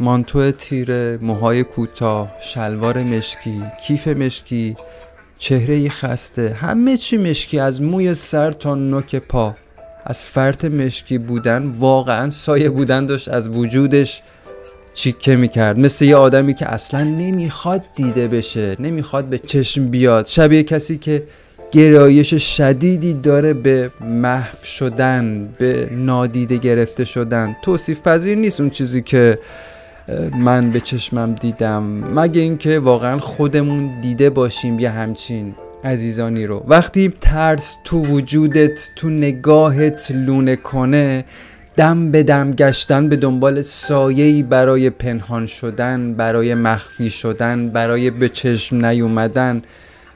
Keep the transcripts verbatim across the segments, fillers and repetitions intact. مانتو تیره، موهای کوتاه، شلوار مشکی، کیف مشکی، چهره‌ای خسته، همه چی مشکی از موی سر تا نوک پا. از فرط مشکی بودن واقعا سایه بودن داشت از وجودش چیکه میکرد، مثل یه آدمی که اصلا نمیخواد دیده بشه، نمیخواد به چشم بیاد، شبیه کسی که گرایش شدیدی داره به محو شدن، به نادیده گرفته شدن. توصیف پذیر نیست اون چیزی که من به چشمم دیدم، مگه اینکه واقعا خودمون دیده باشیم یه همچین عزیزانی رو. وقتی ترس تو وجودت، تو نگاهت لونه کنه، دم به دم گشتن به دنبال سایه‌ای برای پنهان شدن، برای مخفی شدن، برای به چشم نیومدن،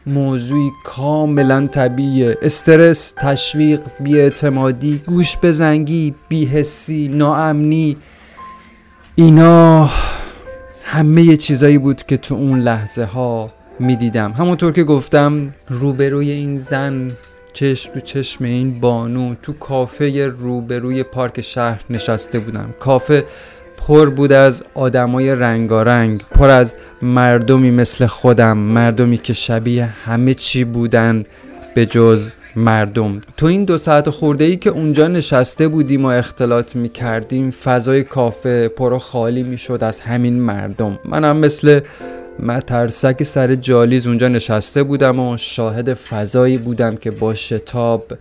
موضوعی کاملا طبیعیه. استرس، تشویق، بی‌اعتمادی، گوش به زنگی، بی‌حسی، ناامنی، اینا همه چیزایی بود که تو اون لحظه ها می دیدم. همونطور که گفتم، روبروی این زن، چشم تو چشم این بانو، تو کافه روبروی پارک شهر نشسته بودم. کافه پر بود از آدمای رنگارنگ، پر از مردمی مثل خودم، مردمی که شبیه همه چی بودن به جز مردم. تو این دو ساعت خورده ای که اونجا نشسته بودیم و اختلاط می کردیم، فضای کافه پر و خالی می شد از همین مردم. منم مثل من ترسک سر جالیز اونجا نشسته بودم و شاهد فضایی بودم که با شتاب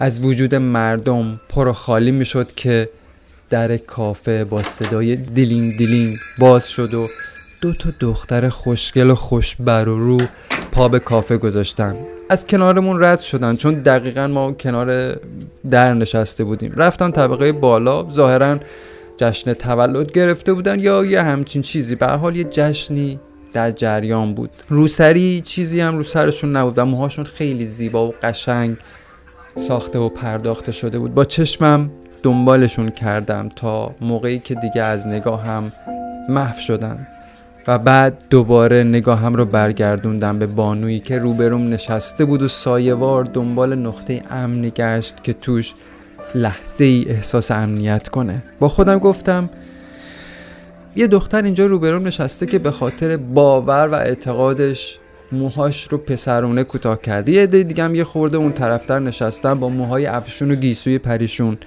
از وجود مردم پر و خالی می شد که در کافه با صدای دیلینگ دیلینگ باز شد و دو تا دختر خوشگل و خوشبر و رو پا به کافه گذاشتن. از کنارمون رد شدن چون دقیقا ما کنار در نشسته بودیم. رفتن طبقه بالا، ظاهرا جشن تولد گرفته بودن یا یه همچین چیزی، به هر حال یه جشنی در جریان بود. روسری چیزی هم رو سرشون نبود و موهاشون خیلی زیبا و قشنگ ساخته و پرداخته شده بود. با چشمم دنبالشون کردم تا موقعی که دیگه از نگاهم محو شدن و بعد دوباره نگاهم رو برگردوندم به بانویی که روبروم نشسته بود و سایه‌وار دنبال نقطه امنی گشت که توش لحظه‌ای احساس امنیت کنه. با خودم گفتم یه دختر اینجا روبروم نشسته که به خاطر باور و اعتقادش موهاش رو پسرونه کوتاه کرده. یه عده دیگه هم یه خورده اون طرفتر نشستن با موهای افشون و گیسوی پریشون.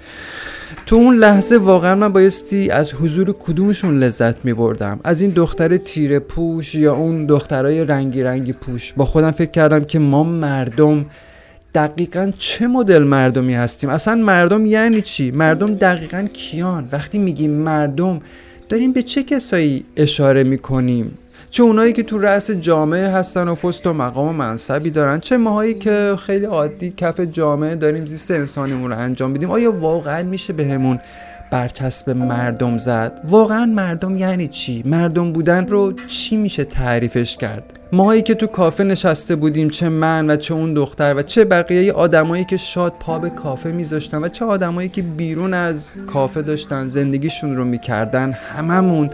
تو اون لحظه واقعا من بایستی از حضور کدومشون لذت می‌بردم، از این دختر تیره پوش یا اون دخترای رنگی رنگی پوش. با خودم فکر کردم که ما مردم دقیقاً چه مدل مردمی هستیم؟ اصلاً مردم یعنی چی؟ مردم دقیقاً کیان؟ وقتی میگیم مردم داریم به چه کسایی اشاره میکنیم؟ چه اونایی که تو رأس جامعه هستن و پست و مقام و منصبی دارن، چه ماهایی که خیلی عادی کف جامعه داریم زیست انسانیمون رو انجام بدیم. آیا واقعا میشه بهمون برچسب مردم زد؟ واقعا مردم یعنی چی؟ مردم بودن رو چی میشه تعریفش کرد؟ ماهایی که تو کافه نشسته بودیم، چه من و چه اون دختر و چه بقیه آدمایی که شاد پا به کافه میذاشتن و چه آدمایی که بیرون از کافه داشتن زندگیشون رو میکردن، هممون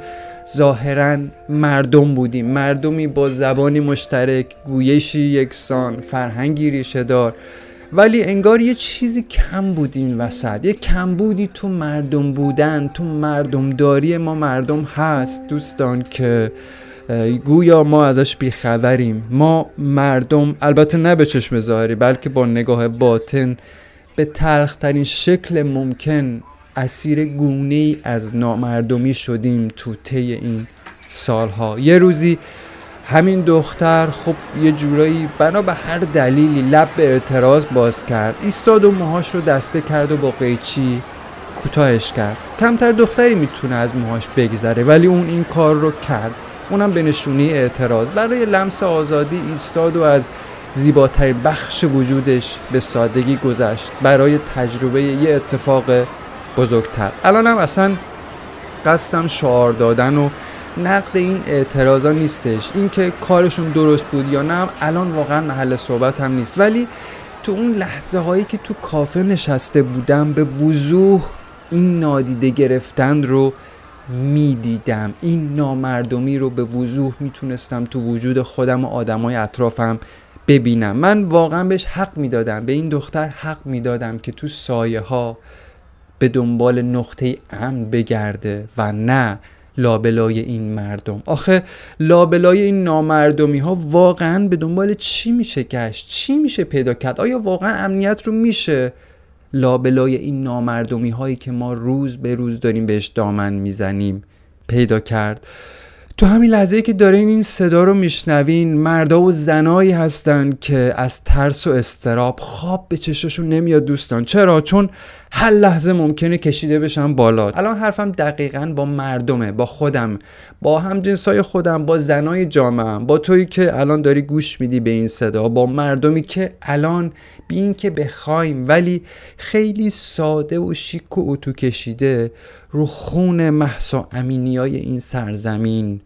ظاهراً مردم بودیم. مردمی با زبانی مشترک، گویشی یکسان، فرهنگی ریشه دار، ولی انگار یه چیزی کم بود این وسط، یه کم بودی تو مردم بودن، تو مردمداری ما مردم هست دوستان که گویا ما ازش بیخبریم. ما مردم، البته نه به چشم ظاهری بلکه با نگاه باطن، به تلخترین شکل ممکن اسیر گونه‌ای از نامردمی شدیم تو طی این سالها. یه روزی همین دختر خب یه جورایی بنا به هر دلیلی لب به اعتراض باز کرد، ایستاد و موهاش رو دسته کرد و با قیچی کوتاهش کرد. کمتر دختری میتونه از موهاش بگذره ولی اون این کار رو کرد، اونم به نشونی اعتراض. برای لمس آزادی ایستاد و از زیباترین بخش وجودش به سادگی گذشت برای تجربه یه اتفاق بزرگتر. الانم اصلا قصدم شعار دادن و نقد این اعتراضا نیستش، اینکه کارشون درست بود یا نه الان واقعا محل صحبت هم نیست، ولی تو اون لحظه هایی که تو کافه نشسته بودم به وضوح این نادیده گرفتن رو میدیدم، این نامردمی رو به وضوح میتونستم تو وجود خودم و آدمای اطرافم ببینم. من واقعا بهش حق میدادم، به این دختر حق میدادم که تو سایه ها به دنبال نقطه امن بگرده و نه لابلای این مردم؟ آخه لابلای این نامردمی ها واقعا به دنبال چی میشه گشت؟ چی میشه پیدا کرد؟ آیا واقعا امنیت رو میشه لابلای این نامردمی هایی که ما روز به روز داریم بهش دامن میزنیم پیدا کرد؟ تو همین لحظه‌ای که دارین این صدا رو میشنوین، مردا و زنایی هستن که از ترس و استراب خواب به چشاشون نمیاد دوستان. چرا؟ چون هر لحظه ممکنه کشیده بشن بالا. الان حرفم دقیقاً با مردمه، با خودم، با همجنسای خودم، با زنای جامعه‌ام، با تویی که الان داری گوش میدی به این صدا، با مردمی که الان بی این که بخوایم ولی خیلی ساده و شیک و اتو کشیده رو خون مهسا امینیای این سرزمین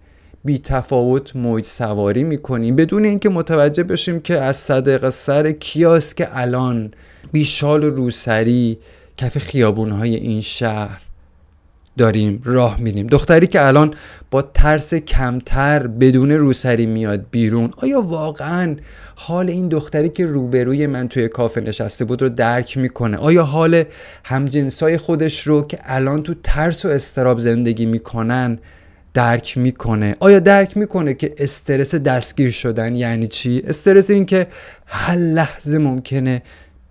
بی تفاوت موج سواری میکنیم، بدون اینکه متوجه بشیم که از صدق سر کیاست که الان بی شال و روسری کف خیابونهای این شهر داریم راه میریم. دختری که الان با ترس کمتر بدون روسری میاد بیرون، آیا واقعا حال این دختری که روبروی من توی کافه نشسته بود رو درک میکنه؟ آیا حال همجنسای خودش رو که الان تو ترس و استراب زندگی میکنن درک میکنه؟ آیا درک میکنه که استرس دستگیر شدن یعنی چی؟ استرس این که هر لحظه ممکنه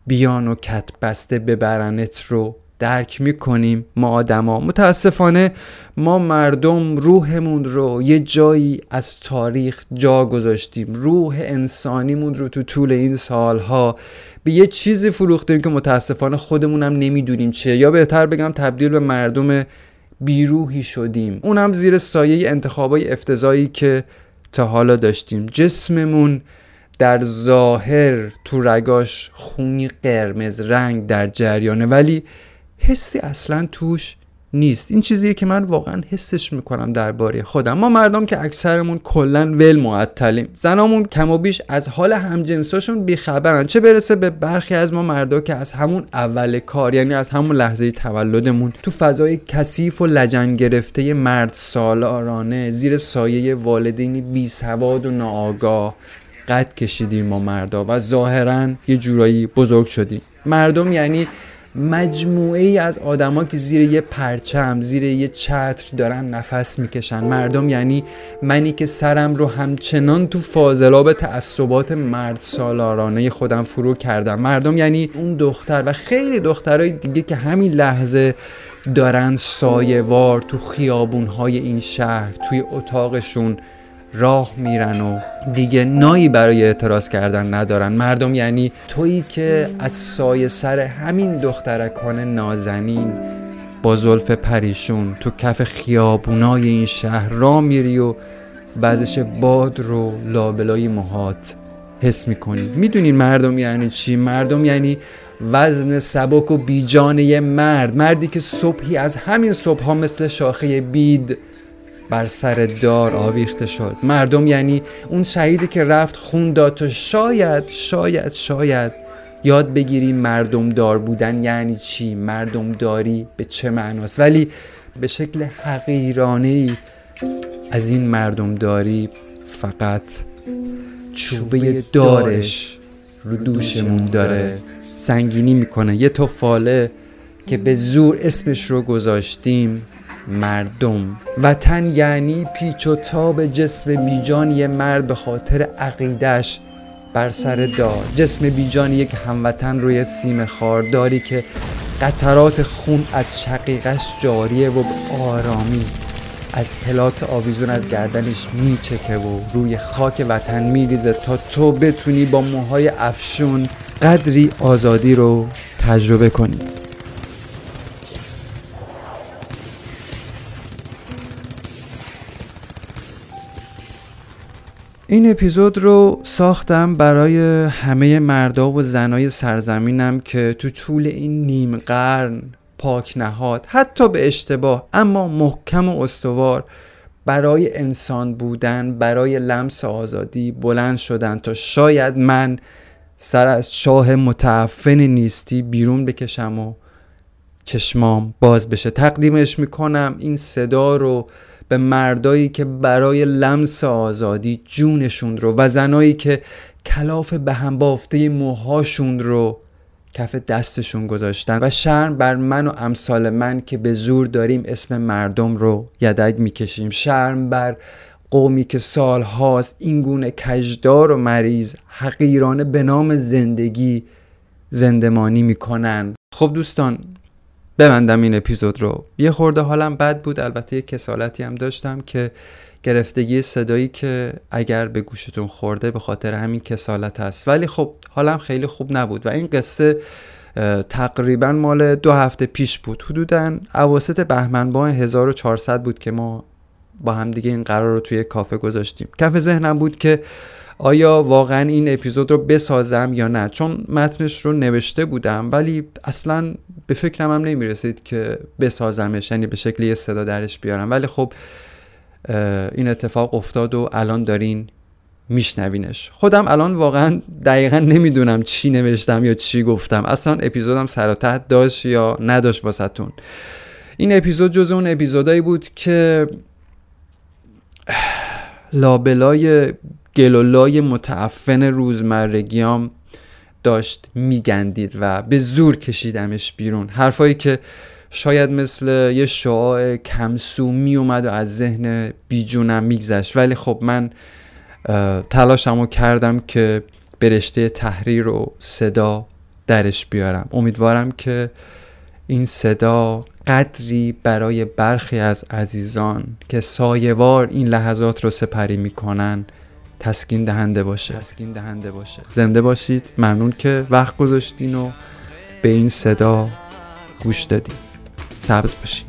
بیان و کت بسته ببرنت رو درک میکنیم ما آدما؟ متاسفانه ما مردم روحمون رو یه جایی از تاریخ جا گذاشتیم، روح انسانیمون رو تو طول این سالها به یه چیزی فروختیم که متاسفانه خودمونم نمیدونیم چیه، یا بهتر بگم تبدیل به مردم بیروحی شدیم، اونم زیر سایه انتخابای افتضایی که تا حالا داشتیم. جسممون در ظاهر تو رگاش خونی قرمز رنگ در جریانه ولی حسی اصلا توش نیست. این چیزیه که من واقعا حسش میکنم درباره خودم. ما مردم که اکثرمون کلا ول معطلیم، زنامون کم و بیش از حال همجنساشون بیخبرن، چه برسه به برخی از ما مردا که از همون اول کار، یعنی از همون لحظه تولدمون تو فضای کثیف و لجن گرفته مرد سالارانه زیر سایه والدینی بیسواد و ناآگاه قد کشیدیم ما مردا و ظاهرا یه جورایی بزرگ شدیم. مردم یعنی مجموعه ای از آدما که زیر یه پرچم، زیر یه چتر دارن نفس میکشن. مردم یعنی منی که سرم رو همچنان تو فاضلاب تعصبات مرد سالارانه خودم فرو کردم. مردم یعنی اون دختر و خیلی دخترای دیگه که همین لحظه دارن سایه‌وار تو خیابون‌های این شهر توی اتاقشون راه میرن و دیگه نایی برای اعتراض کردن ندارن. مردم یعنی تویی که از سایه سر همین دخترکان نازنین با زلف پریشون تو کف خیابونای این شهر راه میری و وزش باد رو لابلای موهات حس میکنی. میدونین مردم یعنی چی؟ مردم یعنی وزن سبک و بیجان یه مرد، مردی که صبحی از همین صبح‌ها مثل شاخه بید بر سر دار آویخته شد. مردم یعنی اون شهیدی که رفت خون داد و شاید شاید شاید یاد بگیری مردم دار بودن یعنی چی، مردم داری به چه معناست، ولی به شکل حقیرانه‌ای از این مردم داری فقط چوبه دارش رو دوشمون داره سنگینی میکنه. یه توفاله که به زور اسمش رو گذاشتیم مردم. وطن یعنی پیچ و تاب جسم بیجان یه مرد به خاطر عقیدش بر سر دار، جسم بیجان یک هموطن روی سیم خارداری که قطرات خون از شقیقش جاریه و به آرامی از پلات آویزون از گردنش میچکه و روی خاک وطن میریزه تا تو بتونی با موهای افشون قدری آزادی رو تجربه کنی. این اپیزود رو ساختم برای همه مردا و زنای سرزمینم که تو طول این نیم قرن پاک نهاد، حتی به اشتباه اما محکم و استوار، برای انسان بودن، برای لمس آزادی بلند شدن تا شاید من سر از شاه متعفن نیستی بیرون بکشم و چشمام باز بشه. تقدیمش میکنم این صدا رو به مردایی که برای لمس آزادی جونشون رو و زنایی که کلاف به هم بافته موهاشون رو کف دستشون گذاشتن و شرم بر من و امثال من که به زور داریم اسم مردم رو یدک میکشیم، شرم بر قومی که سالهاست این گونه کجدار و مریض حقیرانه به نام زندگی زندمانی میکنن. خب دوستان، ببندم این اپیزود رو. یه خورده حالم بد بود، البته یه کسالتی هم داشتم که گرفتگی صدایی که اگر به گوشتون خورده به خاطر همین کسالت هست، ولی خب حالم خیلی خوب نبود و این قصه تقریبا مال دو هفته پیش بود، حدوداً اواسط بهمن ماه هزار و چهارصد بود که ما با هم دیگه این قرار رو توی کافه گذاشتیم. کف ذهنم بود که آیا واقعا این اپیزود رو بسازم یا نه، چون متنش رو نوشته بودم ولی اصلا به فکرم هم نمی رسید که بسازمش، یعنی به شکلی یه صدا درش بیارم، ولی خب این اتفاق افتاد و الان دارین میشنوینش. خودم الان واقعا دقیقا نمیدونم چی نوشتم یا چی گفتم، اصلا اپیزودم سر و ته داشت یا نداشت واسهتون. این اپیزود جز اون اپیزودایی بود که لابلای گلولای متعفن روزمرگیام داشت میگندید و به زور کشیدمش بیرون. حرفایی که شاید مثل یه شعاع کمسو می اومد و از ذهن بیجونم میگذشت، ولی خب من تلاشمو کردم که برشته تحریر و صدا درش بیارم. امیدوارم که این صدا قدری برای برخی از عزیزان که سایه‌وار این لحظات رو سپری میکنن تسکین دهنده باشه. تسکین دهنده باشه. زنده باشید. ممنون که وقت گذاشتین و به این صدا گوش دادین. سبز باشین.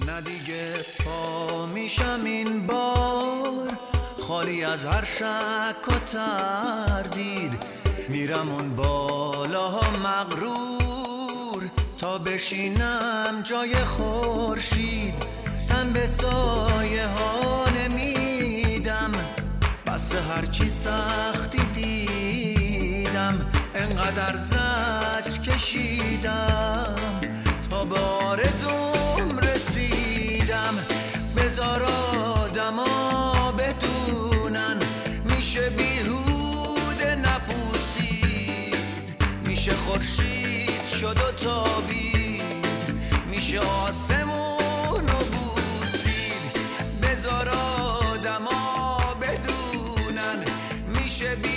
ندیگه پا میشم این بار، خالی از هر شک و تردید، میرم اون بالاها مغرور تا بشینم جای خورشید. تن به سایه ها نمیدم، بس هرچی سختی دیدم، انقدر زجر کشیدم تا به آرزوم رسیدم. بذار آدما بدونن میشه بیهوده نپوسید، میشه خورشید شد و تابید، میشه آسمون و بوسید. بذار آدما بدونن میشه